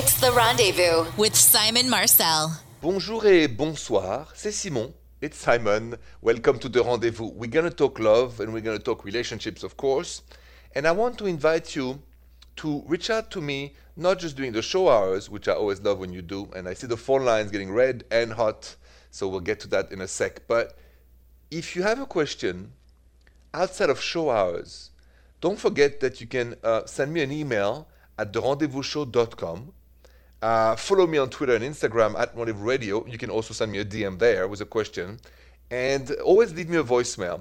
It's The Rendezvous with Simon Marcel. Bonjour et bonsoir, c'est Simon. It's Simon. Welcome to The Rendezvous. We're going to talk love and we're going to talk relationships, of course. And I want to invite you to reach out to me, not just during the show hours, which I always love when you do, and I see the phone lines getting red and hot, so we'll get to that in a sec. But if you have a question outside of show hours, don't forget that you can send me an email at therendezvousshow.com. Follow me on Twitter and Instagram at Motive Radio. You can also send me a DM there with a question. And always leave me a voicemail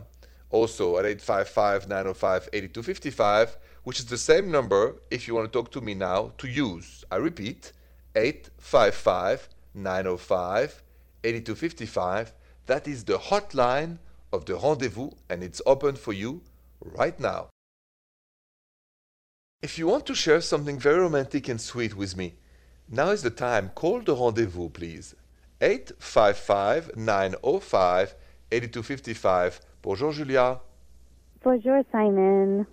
also at 855-905-8255, which is the same number if you want to talk to me now to use. I repeat, 855-905-8255. That is the hotline of The Rendezvous, and it's open for you right now. If you want to share something very romantic and sweet with me, now is the time. Call The Rendezvous, please. 855-905-8255. Bonjour, Julia. Bonjour, Simon.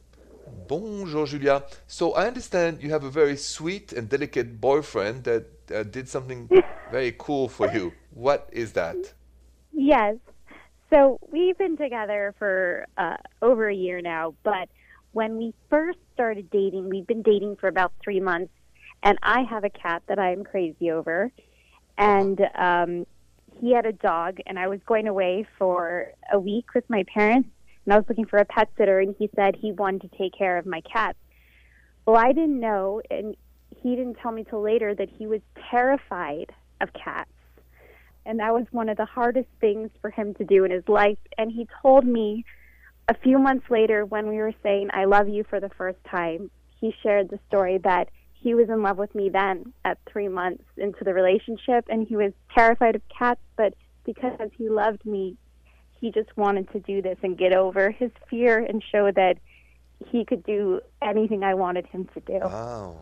Bonjour, Julia. So I understand you have a very sweet and delicate boyfriend that did something very cool for you. What is that? Yes. So we've been together for over a year now, but when we first started dating, we've been dating for about 3 months. And I have a cat that I'm crazy over, and he had a dog, and I was going away for a week with my parents, and I was looking for a pet sitter, and he said he wanted to take care of my cat. Well, I didn't know, and he didn't tell me till later that he was terrified of cats, and that was one of the hardest things for him to do in his life, and he told me a few months later when we were saying, I love you for the first time, he shared the story that he was in love with me then at 3 months into the relationship, and he was terrified of cats, but because he loved me, he just wanted to do this and get over his fear and show that he could do anything I wanted him to do. Wow.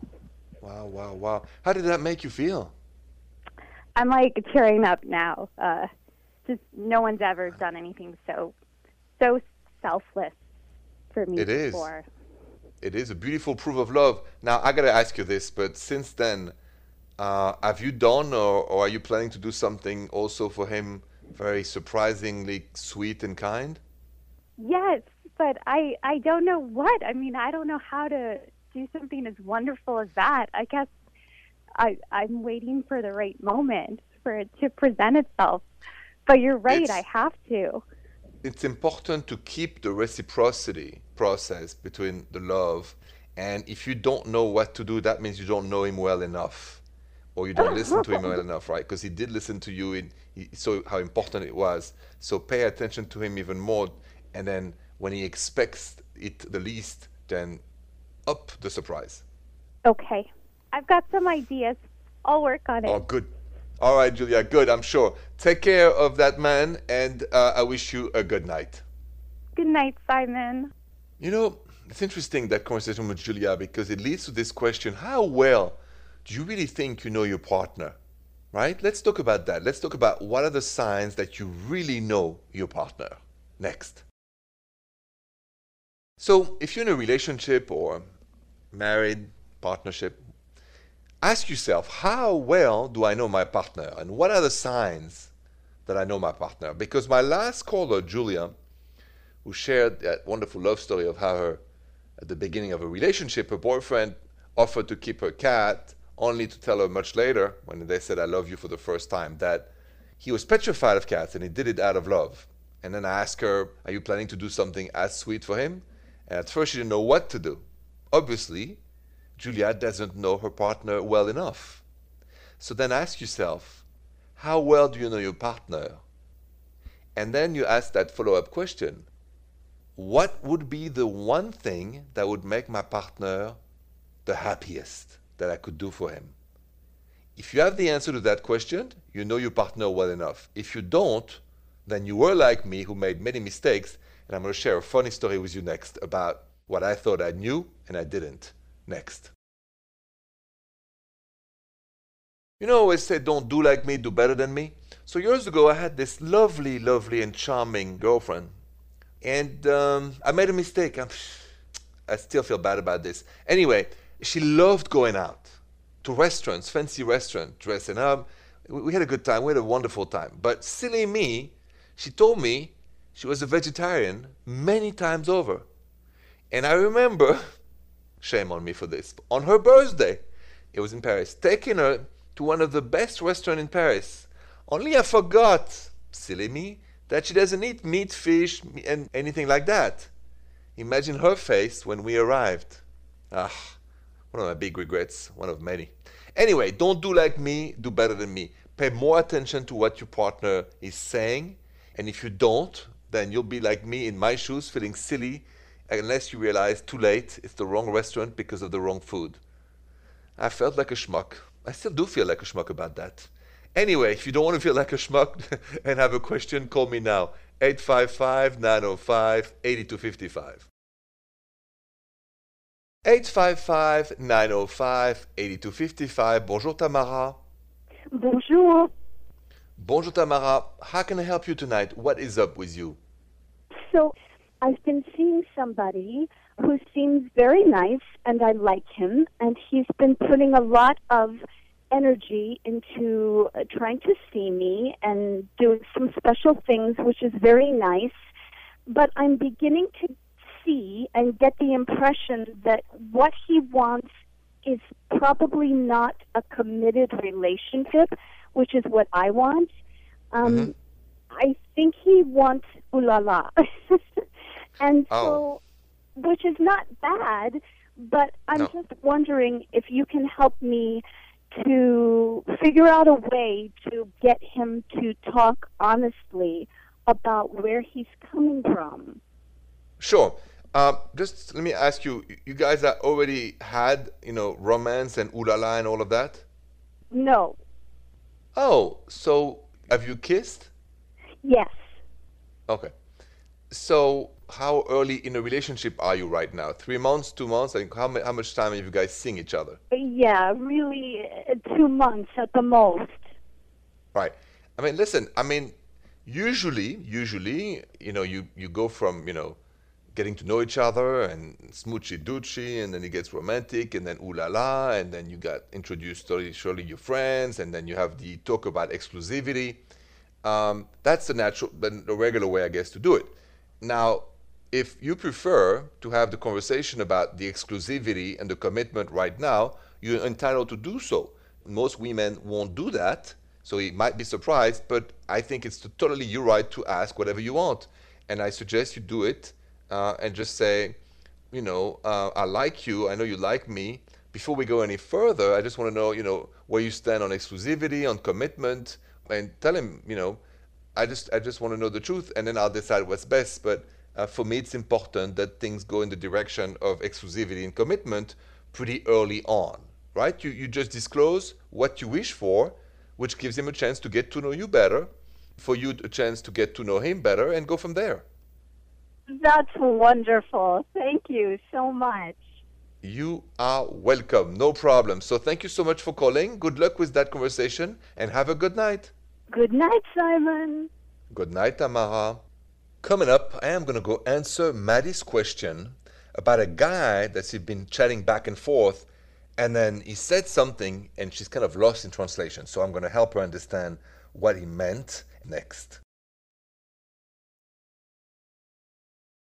Wow, wow, wow. How did that make you feel? I'm like tearing up now. Just no one's ever done anything so selfless for me before. It is a beautiful proof of love. Now, I got to ask you this, but since then, have you done or are you planning to do something also for him very surprisingly sweet and kind? Yes, but I don't know what. I mean, I don't know how to do something as wonderful as that. I guess I'm waiting for the right moment for it to present itself. But you're right, I have to. It's important to keep the reciprocity process between the love, and if you don't know what to do, that means you don't know him well enough, or you don't listen to him well enough, right? Because he did listen to you, and he saw how important it was. So pay attention to him even more, and then when he expects it the least, then up the surprise. Okay. I've got some ideas. I'll work on it. Oh, good. All right, Julia, good, I'm sure. Take care of that man, and I wish you a good night. Good night, Simon. You know, it's interesting, that conversation with Julia, because it leads to this question, how well do you really think you know your partner, right? Let's talk about that. Let's talk about what are the signs that you really know your partner. Next. So if you're in a relationship or married, partnership, ask yourself, how well do I know my partner? And what are the signs that I know my partner? Because my last caller, Julia, who shared that wonderful love story of how her, at the beginning of a relationship, her boyfriend offered to keep her cat, only to tell her much later, when they said, I love you for the first time, that he was petrified of cats and he did it out of love. And then I asked her, are you planning to do something as sweet for him? And at first she didn't know what to do. Obviously, Julia doesn't know her partner well enough. So then ask yourself, how well do you know your partner? And then you ask that follow-up question. What would be the one thing that would make my partner the happiest that I could do for him? If you have the answer to that question, you know your partner well enough. If you don't, then you were like me who made many mistakes, and I'm going to share a funny story with you next about what I thought I knew and I didn't. Next. You know, I always say, don't do like me, do better than me. So years ago, I had this lovely, lovely and charming girlfriend. And I made a mistake. I still feel bad about this. Anyway, she loved going out. to restaurants, fancy restaurant, dressing up. We had a good time. We had a wonderful time. But silly me, she told me she was a vegetarian many times over. And I remember, shame on me for this, on her birthday, it was in Paris, taking her to one of the best restaurants in Paris. Only I forgot, silly me, that she doesn't eat meat, fish, and anything like that. Imagine her face when we arrived. Ah, one of my big regrets, one of many. Anyway, don't do like me, do better than me. Pay more attention to what your partner is saying, and if you don't, then you'll be like me in my shoes, feeling silly, unless you realize too late it's the wrong restaurant because of the wrong food. I felt like a schmuck. I still do feel like a schmuck about that. Anyway, if you don't want to feel like a schmuck and have a question, call me now. 855-905-8255. 855-905-8255. Bonjour, Tamara. Bonjour. Bonjour, Tamara. How can I help you tonight? What is up with you? So, I've been seeing somebody who seems very nice, and I like him, and he's been putting a lot of energy into trying to see me and doing some special things, which is very nice, but I'm beginning to see and get the impression that what he wants is probably not a committed relationship, which is what I want. I think he wants ooh la la. And so, which is not bad, but I'm just wondering if you can help me to figure out a way to get him to talk honestly about where he's coming from. Sure. Just let me ask you, you guys are already had, you know, romance and ooh la la and all of that? No. Oh, so have you kissed? Yes. Okay. So how early in a relationship are you right now? 3 months, 2 months? And how much time have you guys seen each other? Yeah, really 2 months at the most. Right. I mean, listen, I mean, usually, you know, you go from, you know, getting to know each other and smoochy-doochy, and then it gets romantic, and then ooh-la-la, and then you got introduced to surely your friends, and then you have the talk about exclusivity. That's the regular way, I guess, to do it. Now, if you prefer to have the conversation about the exclusivity and the commitment right now, you're entitled to do so. Most women won't do that, so you might be surprised, but I think it's totally your right to ask whatever you want. And I suggest you do it and just say, you know, I like you, I know you like me. Before we go any further, I just want to know, you know, where you stand on exclusivity, on commitment, and tell him, you know, I just want to know the truth, and then I'll decide what's best. But for me, it's important that things go in the direction of exclusivity and commitment pretty early on, right? You just disclose what you wish for, which gives him a chance to get to know you better, for you a chance to get to know him better, and go from there. That's wonderful. Thank you so much. You are welcome. No problem. So thank you so much for calling. Good luck with that conversation, and have a good night. Good night, Simon. Good night, Tamara. Coming up, I am going to go answer Maddie's question about a guy that she's been chatting back and forth, and then he said something, and she's kind of lost in translation. So I'm going to help her understand what he meant next.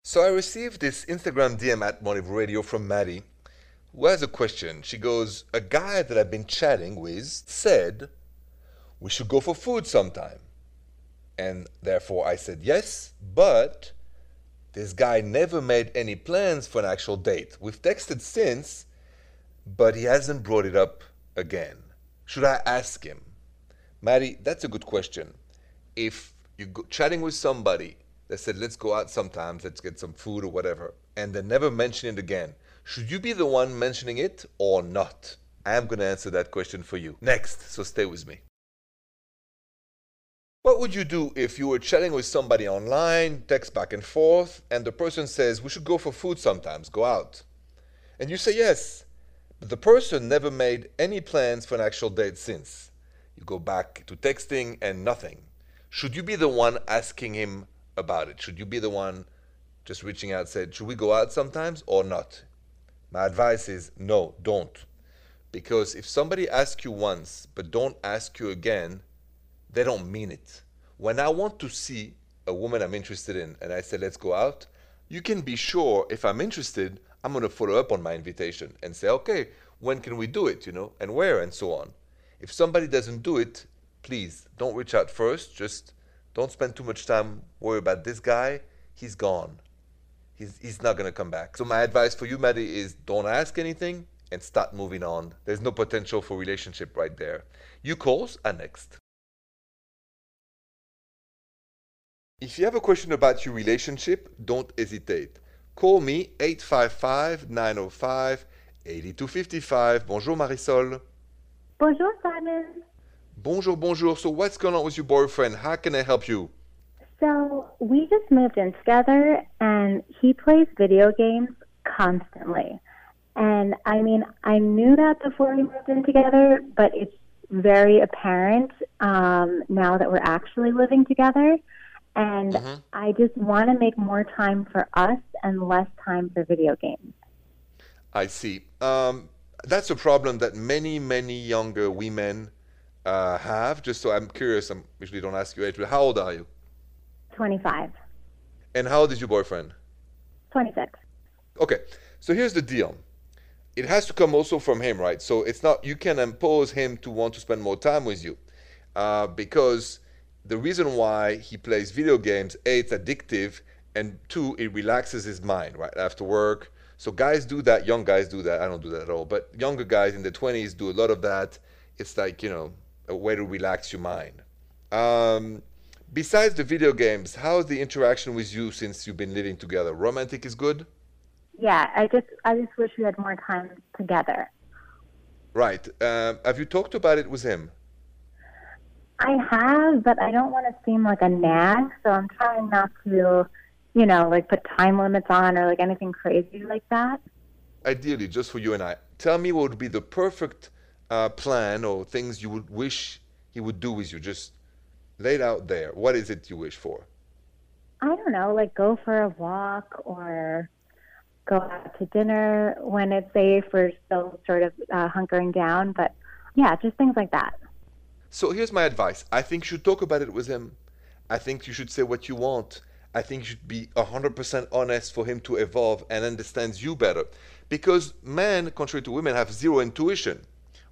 So I received this Instagram DM at Motive Radio from Maddie, who has a question. She goes, a guy that I've been chatting with said, we should go for food sometime. And therefore I said yes, but this guy never made any plans for an actual date. We've texted since, but he hasn't brought it up again. Should I ask him? Maddie, that's a good question. If you're chatting with somebody that said, let's go out sometimes, let's get some food or whatever, and they never mention it again, should you be the one mentioning it or not? I am going to answer that question for you next, so stay with me. What would you do if you were chatting with somebody online, text back and forth, and the person says, we should go for food sometimes, go out? And you say yes, but the person never made any plans for an actual date since. You go back to texting and nothing. Should you be the one asking him about it? Should you be the one just reaching out and said, should we go out sometimes or not? My advice is no, don't. Because if somebody asks you once but don't ask you again, they don't mean it. When I want to see a woman I'm interested in and I say, let's go out, you can be sure if I'm interested, I'm going to follow up on my invitation and say, okay, when can we do it, you know, and where and so on. If somebody doesn't do it, please don't reach out first. Just don't spend too much time worrying about this guy. He's gone. He's not going to come back. So my advice for you, Maddie, is don't ask anything and start moving on. There's no potential for relationship right there. Your calls are next. If you have a question about your relationship, don't hesitate. Call me, 855-905-8255. Bonjour, Marisol. Bonjour, Simon. Bonjour, bonjour. So what's going on with your boyfriend? How can I help you? So we just moved in together, and he plays video games constantly. And, I mean, I knew that before we moved in together, but it's very apparent now that we're actually living together. And I just want to make more time for us and less time for video games. I see. That's a problem that many, many younger women have. Just so I'm curious, I usually don't ask your age, but how old are you? 25. And how old is your boyfriend? 26. Okay. So here's the deal. It has to come also from him, right? So it's not, you can impose him to want to spend more time with you because the reason why he plays video games, A, it's addictive, and two, it relaxes his mind, right, after work. So guys do that, young guys do that, I don't do that at all, but younger guys in their 20s do a lot of that. It's like, you know, a way to relax your mind. Besides the video games, how's the interaction with you since you've been living together? Romantic is good? Yeah, I just wish we had more time together. Right. Have you talked about it with him? I have, but I don't want to seem like a nag, so I'm trying not to, you know, like put time limits on or like anything crazy like that. Ideally, just for you and I. Tell me what would be the perfect plan or things you would wish he would do with you. Just lay it out there. What is it you wish for? I don't know, like go for a walk or go out to dinner when it's safe. We're still sort of hunkering down, but yeah, just things like that. So here's my advice. I think you should talk about it with him. I think you should say what you want. I think you should be 100% honest for him to evolve and understand you better. Because men, contrary to women, have zero intuition.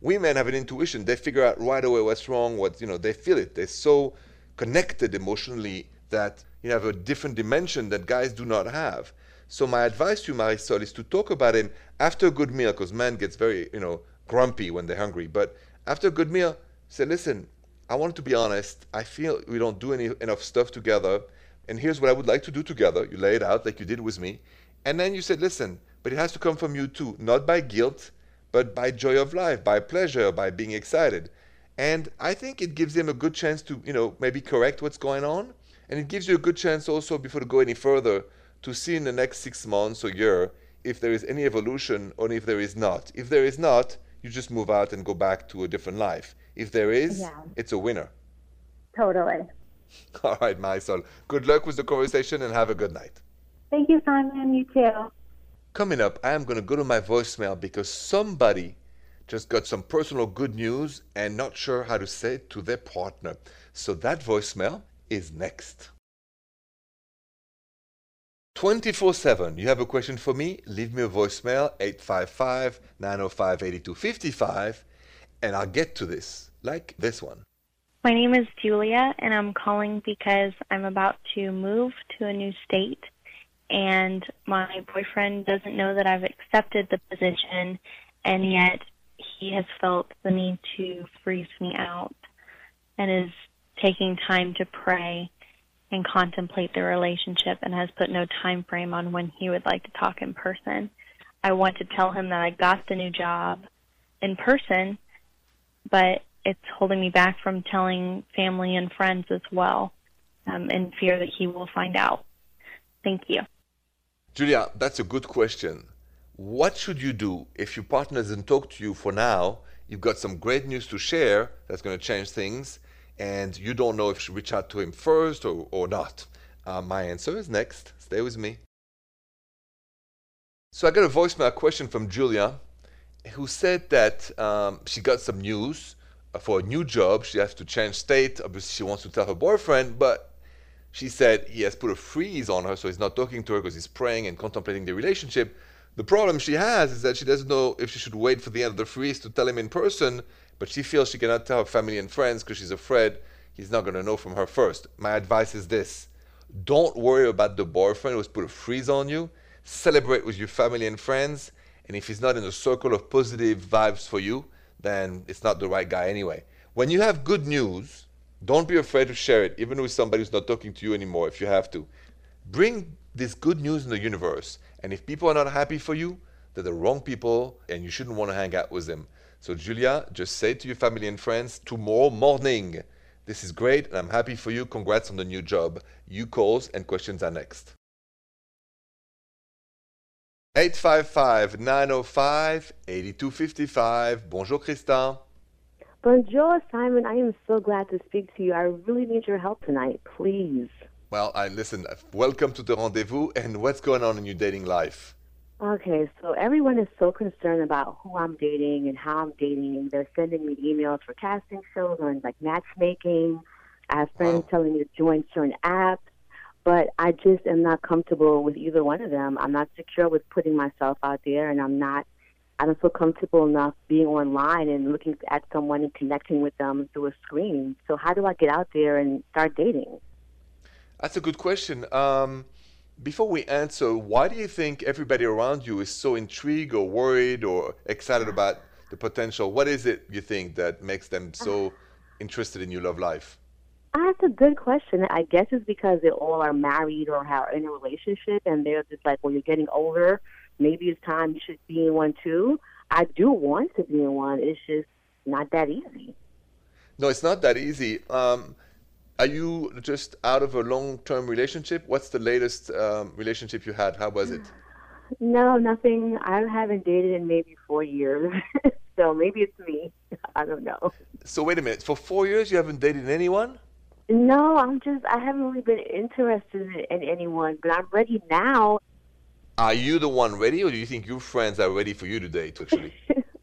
Women have an intuition. They figure out right away what's wrong, what, you know, they feel it. They're so connected emotionally that you have a different dimension that guys do not have. So my advice to you, Marisol, is to talk about him after a good meal, because man gets very, you know, grumpy when they're hungry. But after a good meal, say, listen, I want to be honest. I feel we don't do enough stuff together. And here's what I would like to do together. You lay it out like you did with me. And then you said, listen, but it has to come from you too, not by guilt, but by joy of life, by pleasure, by being excited. And I think it gives him a good chance to, you know, maybe correct what's going on. And it gives you a good chance also, before to go any further, to see in the next 6 months or year if there is any evolution or if there is not. If there is not, you just move out and go back to a different life. If there is, it's a winner. Totally. All right, Marisol. Good luck with the conversation and have a good night. Thank you, Simon. You too. Coming up, I am going to go to my voicemail because somebody just got some personal good news and not sure how to say it to their partner. So that voicemail is next. 24/7. You have a question for me? Leave me a voicemail, 855-905-8255, and I'll get to this, like this one. My name is Julia, and I'm calling because I'm about to move to a new state, and my boyfriend doesn't know that I've accepted the position, and yet he has felt the need to freeze me out and is taking time to pray and contemplate the relationship and has put no time frame on when he would like to talk in person. I want to tell him that I got the new job in person, but it's holding me back from telling family and friends as well, in fear that he will find out. Thank you. Julia, that's a good question. What should you do if your partner doesn't talk to you for now? You've got some great news to share that's going to change things, and you don't know if you should reach out to him first or not. My answer is next. Stay with me. So I got a voicemail question from Julia, who said that she got some news for a new job. She has to change state. Obviously, she wants to tell her boyfriend, but she said he has put a freeze on her, so he's not talking to her because he's praying and contemplating the relationship. The problem she has is that she doesn't know if she should wait for the end of the freeze to tell him in person, but she feels she cannot tell her family and friends because she's afraid he's not going to know from her first. My advice is this. Don't worry about the boyfriend who's put a freeze on you. Celebrate with your family and friends. And if he's not in a circle of positive vibes for you, then it's not the right guy anyway. When you have good news, don't be afraid to share it, even with somebody who's not talking to you anymore if you have to. Bring this good news in the universe. And if people are not happy for you, they're the wrong people and you shouldn't want to hang out with them. So Julia, just say to your family and friends, tomorrow morning, this is great and I'm happy for you. Congrats on the new job. Your calls and questions are next. 855-905-8255. Bonjour, Christin. Bonjour, Simon. I am so glad to speak to you. I really need your help tonight, please. Well, listen, welcome to The Rendezvous, and what's going on in your dating life? Okay, so everyone is so concerned about who I'm dating and how I'm dating. They're sending me emails for casting shows or like matchmaking. I have friends telling me to join certain apps. But I just am not comfortable with either one of them. I'm not secure with putting myself out there, and I don't feel comfortable enough being online and looking at someone and connecting with them through a screen. So how do I get out there and start dating? That's a good question. Before we answer, why do you think everybody around you is so intrigued or worried or excited about the potential? What is it you think that makes them so interested in your love life? That's a good question. I guess it's because they all are married or are in a relationship, and they're just like, well, you're getting older. Maybe it's time you should be in one, too. I do want to be in one. It's just not that easy. No, it's not that easy. Are you just out of a long-term relationship? What's the latest relationship you had? How was it? No, nothing. I haven't dated in maybe 4 years. So maybe it's me. I don't know. So wait a minute. For 4 years, you haven't dated anyone? No, I haven't really been interested in anyone, but I'm ready now. Are you the one ready, or do you think your friends are ready for you to date, actually?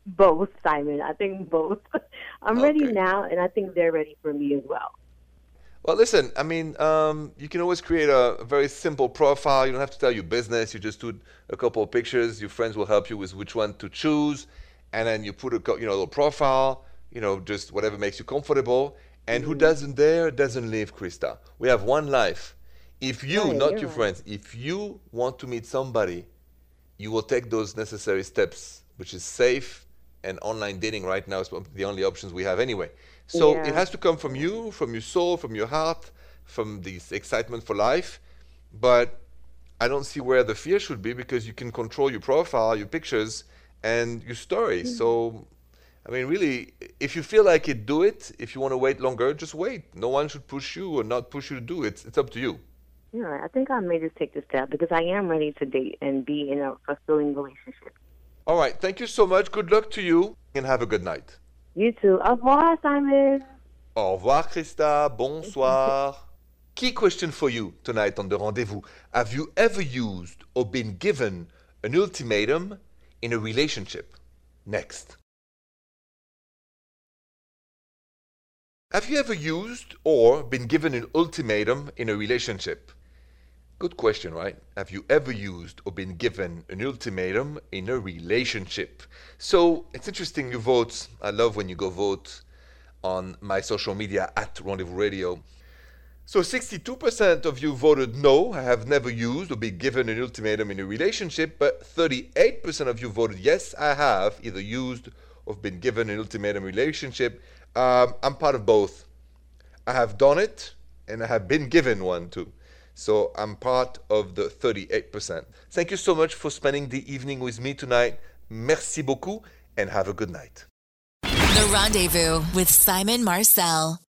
Both, Simon. I think both. I'm ready now, and I think they're ready for me as well. Well, listen, I mean, you can always create a very simple profile. You don't have to tell your business. You just do a couple of pictures. Your friends will help you with which one to choose, and then you put a little profile, just whatever makes you comfortable. And who doesn't dare doesn't live, Krista. We have one life. If you, friends, if you want to meet somebody, you will take those necessary steps, which is safe, and online dating right now is the only options we have anyway. So it has to come from you, from your soul, from your heart, from this excitement for life. But I don't see where the fear should be, because you can control your profile, your pictures, and your story. So I mean, really, if you feel like it, do it. If you want to wait longer, just wait. No one should push you or not push you to do it. It's up to you. Yeah, I think I may just take the step because I am ready to date and be in a fulfilling relationship. All right. Thank you so much. Good luck to you and have a good night. You too. Au revoir, Simon. Au revoir, Krista. Bonsoir. Key question for you tonight on The Rendezvous. Have you ever used or been given an ultimatum in a relationship? Next. Have you ever used or been given an ultimatum in a relationship? Good question, right? Have you ever used or been given an ultimatum in a relationship? So it's interesting, you vote. I love when you go vote on my social media at Rendezvous Radio. So 62% of you voted no, I have never used or been given an ultimatum in a relationship, but 38% of you voted yes, I have either used or been given an ultimatum relationship. I'm part of both. I have done it, and I have been given one too. So I'm part of the 38%. Thank you so much for spending the evening with me tonight. Merci beaucoup, and have a good night. The Rendezvous with Simon Marcel.